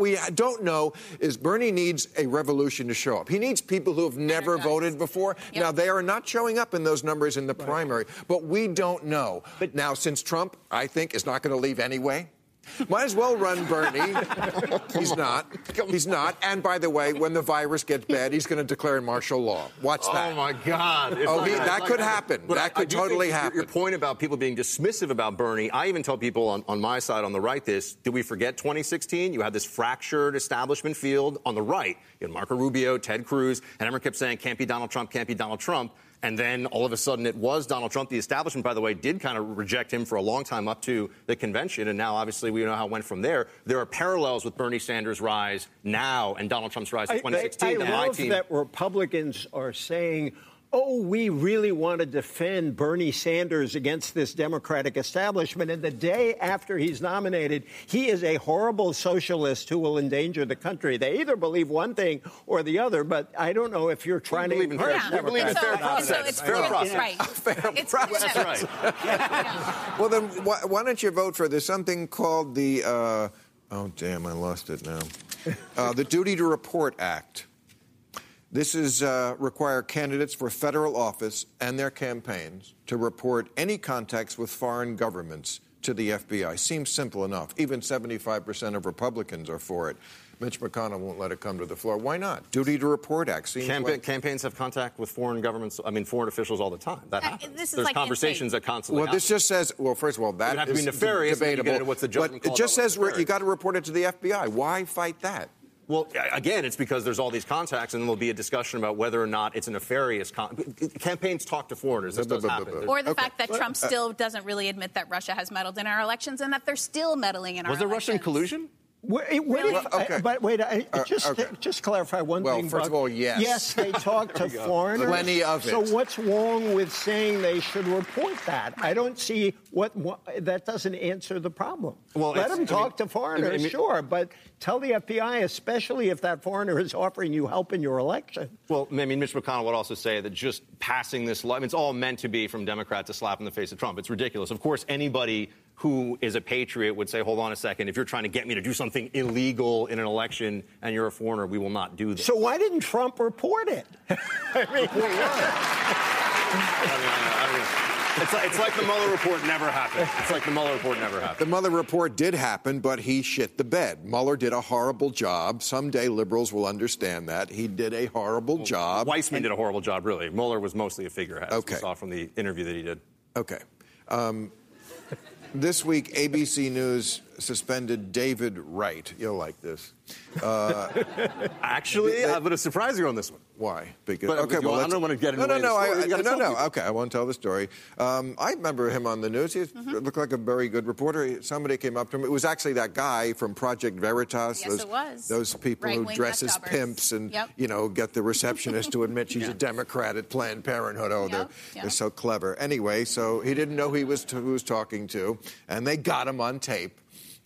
we don't know is Bernie needs a revolution to show up. He needs people who have never voted before. Yep. Now, they are not showing up in those numbers in the primary, but we don't know. But now, since Trump, I think, is not going to leave anyway... Might as well run Bernie. He's not. And by the way, when the virus gets bad, he's going to declare martial law. Watch that. Oh, my God. That could happen. That could totally happen. Your point about people being dismissive about Bernie, I even tell people on my side, on the right, did we forget 2016? You had this fractured establishment field on the right. You had Marco Rubio, Ted Cruz, and everyone kept saying, can't be Donald Trump. And then, all of a sudden, it was Donald Trump. The establishment, by the way, did kind of reject him for a long time up to the convention, and now, obviously, we know how it went from there. There are parallels with Bernie Sanders' rise now and Donald Trump's rise in 2016. I love that Republicans are saying... we really want to defend Bernie Sanders against this Democratic establishment. And the day after he's nominated, he is a horrible socialist who will endanger the country. They either believe one thing or the other, but I don't know if you're trying to encourage Democrats. We believe in fair process. Fair process. Fair process. That's right. Well, then why don't you vote for this something called the... I lost it now. The Duty to Report Act. This is require candidates for federal office and their campaigns to report any contacts with foreign governments to the FBI. Seems simple enough. Even 75% of Republicans are for it. Mitch McConnell won't let it come to the floor. Why not? Duty to Report Act. Campaigns have contact with foreign governments, I mean, foreign officials all the time. That happens. There's like conversations that constantly happen. This just says, well, first of all, that would have to be nefarious, debatable. What's the judgment called? It just says you got to report it to the FBI. Why fight that? Well, again, it's because there's all these contacts, and there'll be a discussion about whether or not it's a nefarious campaigns talk to foreigners. This does happen. Or the fact that Trump still doesn't really admit that Russia has meddled in our elections and that they're still meddling in our elections. Was there Russian collusion? Just clarify one thing. Well, first of all, yes. Yes, they talk to foreigners. Plenty of it. So what's wrong with saying they should report that? I don't see what that doesn't answer the problem. Well, let them talk to foreigners, sure, but tell the FBI, especially if that foreigner is offering you help in your election. Well, I mean, Mitch McConnell would also say that just passing this law, I mean, it's all meant to be from Democrats a slap in the face of Trump. It's ridiculous. Of course, anybody who is a patriot would say, hold on a second, if you're trying to get me to do something illegal in an election and you're a foreigner, we will not do this. So why didn't Trump report it? It's like the Mueller report never happened. The Mueller report did happen, but he shit the bed. Mueller did a horrible job. Someday liberals will understand that. He did a horrible job. Weissman did a horrible job, really. Mueller was mostly a figurehead, as we saw from the interview that he did. Okay. This week, ABC News suspended David Wright. You'll like this. Actually, I'm going to surprise you on this one. Why? Because I don't want to get in the way of the story. Okay, I won't tell the story. I remember him on the news. He looked like a very good reporter. Somebody came up to him. It was actually that guy from Project Veritas. Yes, it was. Those people who dress as pimps and, get the receptionist to admit she's a Democrat at Planned Parenthood. Oh, they're so clever. Anyway, so he didn't know who he was talking to, and they got him on tape.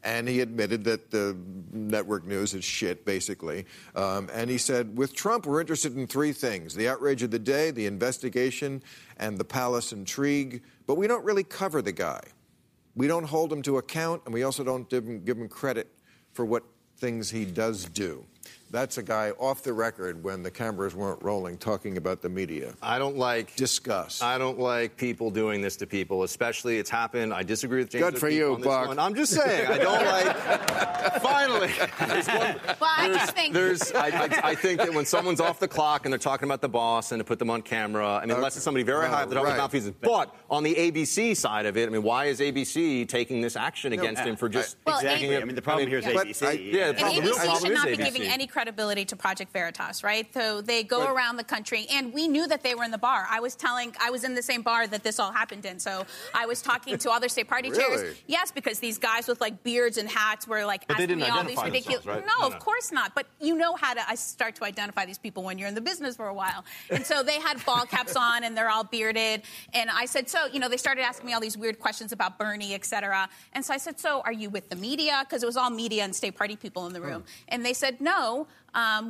And he admitted that the network news is shit, basically. And he said, with Trump, we're interested in three things: the outrage of the day, the investigation, and the palace intrigue. But we don't really cover the guy. We don't hold him to account, and we also don't give him credit for what things he does do. That's a guy off the record when the cameras weren't rolling talking about the media. I don't like... Disgust. I don't like people doing this to people, especially it's happened. I disagree with James. Good for you, Buck. I'm just saying, I don't like... Finally. I think that when someone's off the clock and they're talking about the boss and to put them on camera, I mean, unless it's somebody very high up the mouthpiece. But on the ABC side of it, I mean, why is ABC taking this action against him for just... I mean, the problem here is ABC. ABC should not be giving any credibility to Project Veritas, right? So they go around the country, and we knew that they were in the bar. I was in the same bar that this all happened in, so I was talking to other state party chairs. Yes, because these guys with, beards and hats were, asking me all these ridiculous... Right? No, of course not, but you know how to start to identify these people when you're in the business for a while. And so they had ball caps on, and they're all bearded, and I said, they started asking me all these weird questions about Bernie, et cetera, and so I said, so are you with the media? Because it was all media and state party people in the room. And they said, no,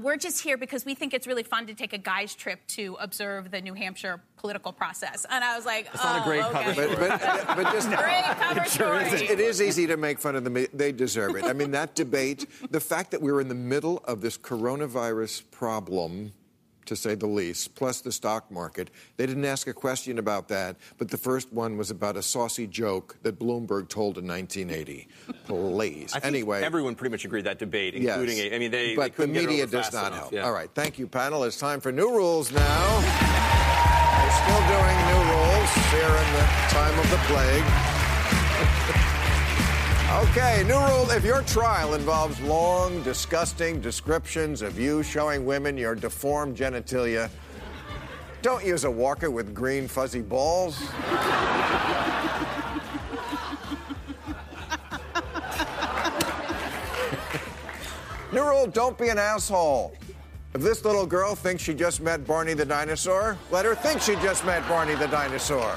we're just here because we think it's really fun to take a guy's trip to observe the New Hampshire political process. And I was like, that's not a great cover story. But just great cover story. It is easy to make fun of them. They deserve it. I mean, that debate, the fact that we're in the middle of this coronavirus problem, to say the least, plus the stock market. They didn't ask a question about that, but the first one was about a saucy joke that Bloomberg told in 1980. Please. I think everyone pretty much agreed that debate, including... Yes. But the media does not help. Yeah. All right, thank you, panel. It's time for New Rules now. We're still doing New Rules here in the time of the plague. Okay, new rule. If your trial involves long, disgusting descriptions of you showing women your deformed genitalia, don't use a walker with green fuzzy balls. New rule, don't be an asshole. If this little girl thinks she just met Barney the dinosaur, let her think she just met Barney the dinosaur.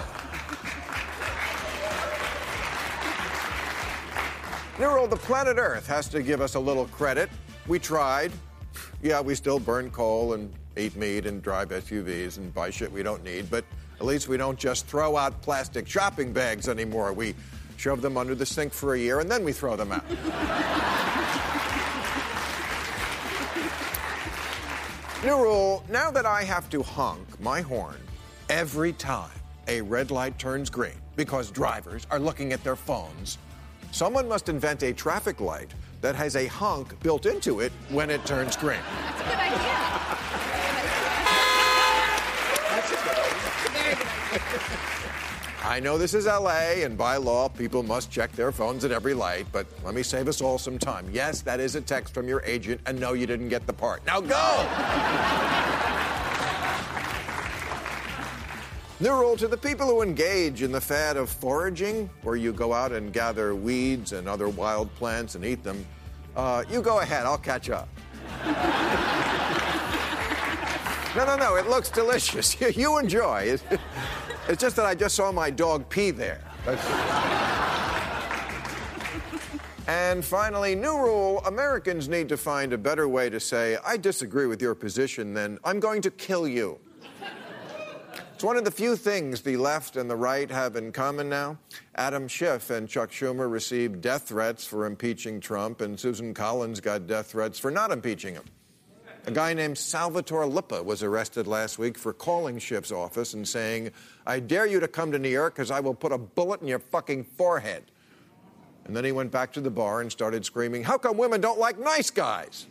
New rule, the planet Earth has to give us a little credit. We tried. Yeah, we still burn coal and eat meat and drive SUVs and buy shit we don't need, but at least we don't just throw out plastic shopping bags anymore. We shove them under the sink for a year and then we throw them out. New rule, now that I have to honk my horn every time a red light turns green because drivers are looking at their phones, someone must invent a traffic light that has a honk built into it when it turns green. That's a good idea. That's a good idea. Very good idea. I know this is L.A., and by law, people must check their phones at every light, but let me save us all some time. Yes, that is a text from your agent, and no, you didn't get the part. Now go! New rule to the people who engage in the fad of foraging, where you go out and gather weeds and other wild plants and eat them. You go ahead. I'll catch up. No. It looks delicious. You enjoy it. It's just that I just saw my dog pee there. And finally, new rule, Americans need to find a better way to say, I disagree with your position than I'm going to kill you. It's one of the few things the left and the right have in common now. Adam Schiff and Chuck Schumer received death threats for impeaching Trump, and Susan Collins got death threats for not impeaching him. A guy named Salvatore Lippa was arrested last week for calling Schiff's office and saying, I dare you to come to New York because I will put a bullet in your fucking forehead. And then he went back to the bar and started screaming, how come women don't like nice guys?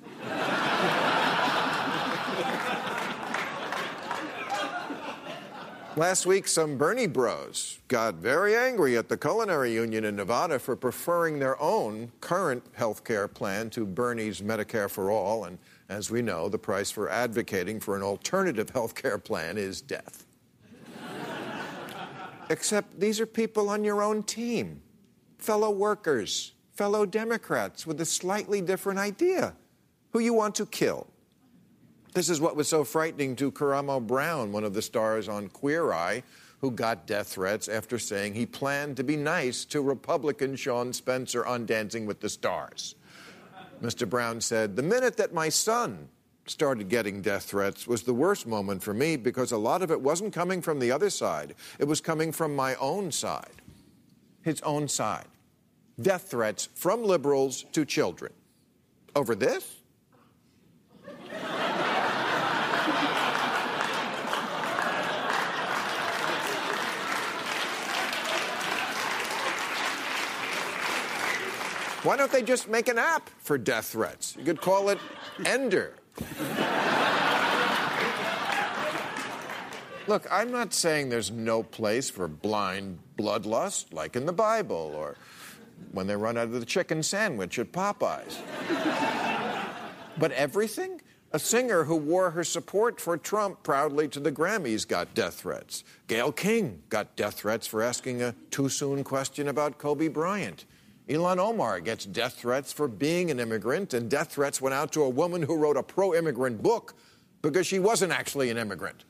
Last week, some Bernie bros got very angry at the Culinary Union in Nevada for preferring their own current health care plan to Bernie's Medicare for All, and as we know, the price for advocating for an alternative health care plan is death. Except these are people on your own team, fellow workers, fellow Democrats with a slightly different idea, who you want to kill. This is what was so frightening to Karamo Brown, one of the stars on Queer Eye, who got death threats after saying he planned to be nice to Republican Sean Spencer on Dancing with the Stars. Mr. Brown said, the minute that my son started getting death threats was the worst moment for me because a lot of it wasn't coming from the other side. It was coming from my own side. His own side. Death threats from liberals to children. Over this? Why don't they just make an app for death threats? You could call it Ender. Look, I'm not saying there's no place for blind bloodlust, like in the Bible, or when they run out of the chicken sandwich at Popeyes. But everything? A singer who wore her support for Trump proudly to the Grammys got death threats. Gayle King got death threats for asking a too-soon question about Kobe Bryant. Ilhan Omar gets death threats for being an immigrant, and death threats went out to a woman who wrote a pro-immigrant book because she wasn't actually an immigrant.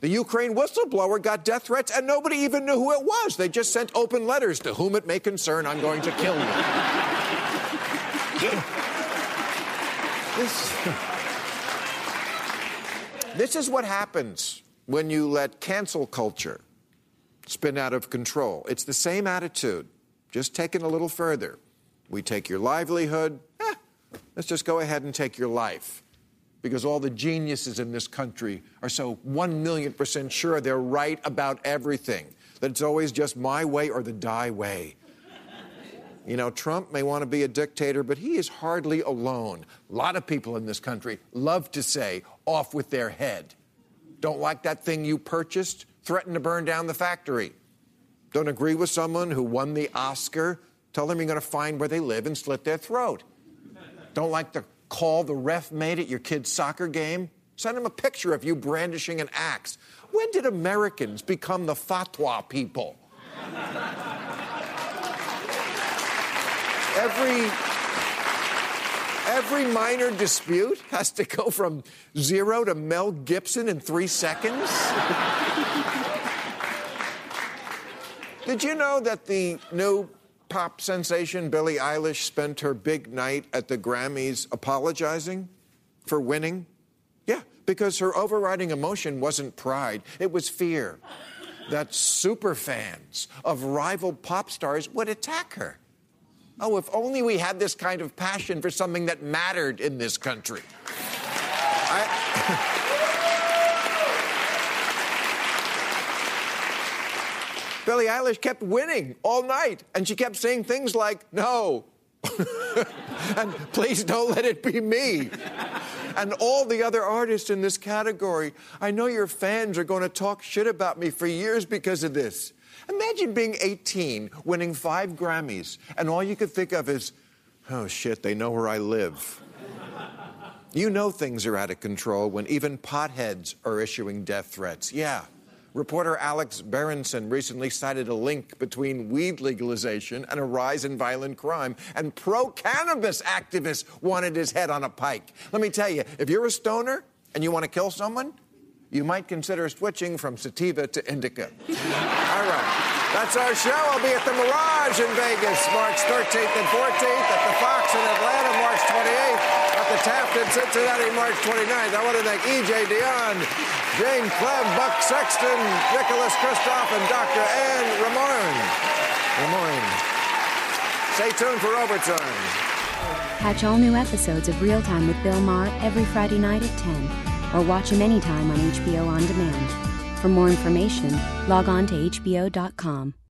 The Ukraine whistleblower got death threats, and nobody even knew who it was. They just sent open letters to whom it may concern, I'm going to kill you. This is what happens when you let cancel culture spin out of control. It's the same attitude. Just taken a little further. We take your livelihood. Let's just go ahead and take your life. Because all the geniuses in this country are so 1,000,000% sure they're right about everything. That it's always just my way or the die way. You know, Trump may want to be a dictator, but he is hardly alone. A lot of people in this country love to say, off with their head. Don't like that thing you purchased? Threaten to burn down the factory. Don't agree with someone who won the Oscar, tell them you're going to find where they live and slit their throat. Don't like the call the ref made at your kid's soccer game? Send them a picture of you brandishing an axe. When did Americans become the fatwa people? Every minor dispute has to go from zero to Mel Gibson in 3 seconds? Did you know that the new pop sensation Billie Eilish spent her big night at the Grammys apologizing for winning? Yeah, because her overriding emotion wasn't pride, it was fear that superfans of rival pop stars would attack her. Oh, if only we had this kind of passion for something that mattered in this country. Billie Eilish kept winning all night, and she kept saying things like, no, and please don't let it be me. And all the other artists in this category, I know your fans are going to talk shit about me for years because of this. Imagine being 18, winning 5 Grammys, and all you could think of is, oh, shit, they know where I live. You know things are out of control when even potheads are issuing death threats. Yeah. Reporter Alex Berenson recently cited a link between weed legalization and a rise in violent crime, and pro-cannabis activists wanted his head on a pike. Let me tell you, if you're a stoner and you want to kill someone, you might consider switching from sativa to indica. All right. That's our show. I'll be at the Mirage in Vegas, March 13th and 14th, at the Fox in Atlanta, March 28th, at the Taft in Cincinnati, March 29th. I want to thank E.J. Dionne, Jane Kleeb, Buck Sexton, Nicholas Kristof, and Dr. Anne Rimoin. Stay tuned for Overtime. Catch all new episodes of Real Time with Bill Maher every Friday night at 10, or watch him anytime on HBO On Demand. For more information, log on to HBO.com.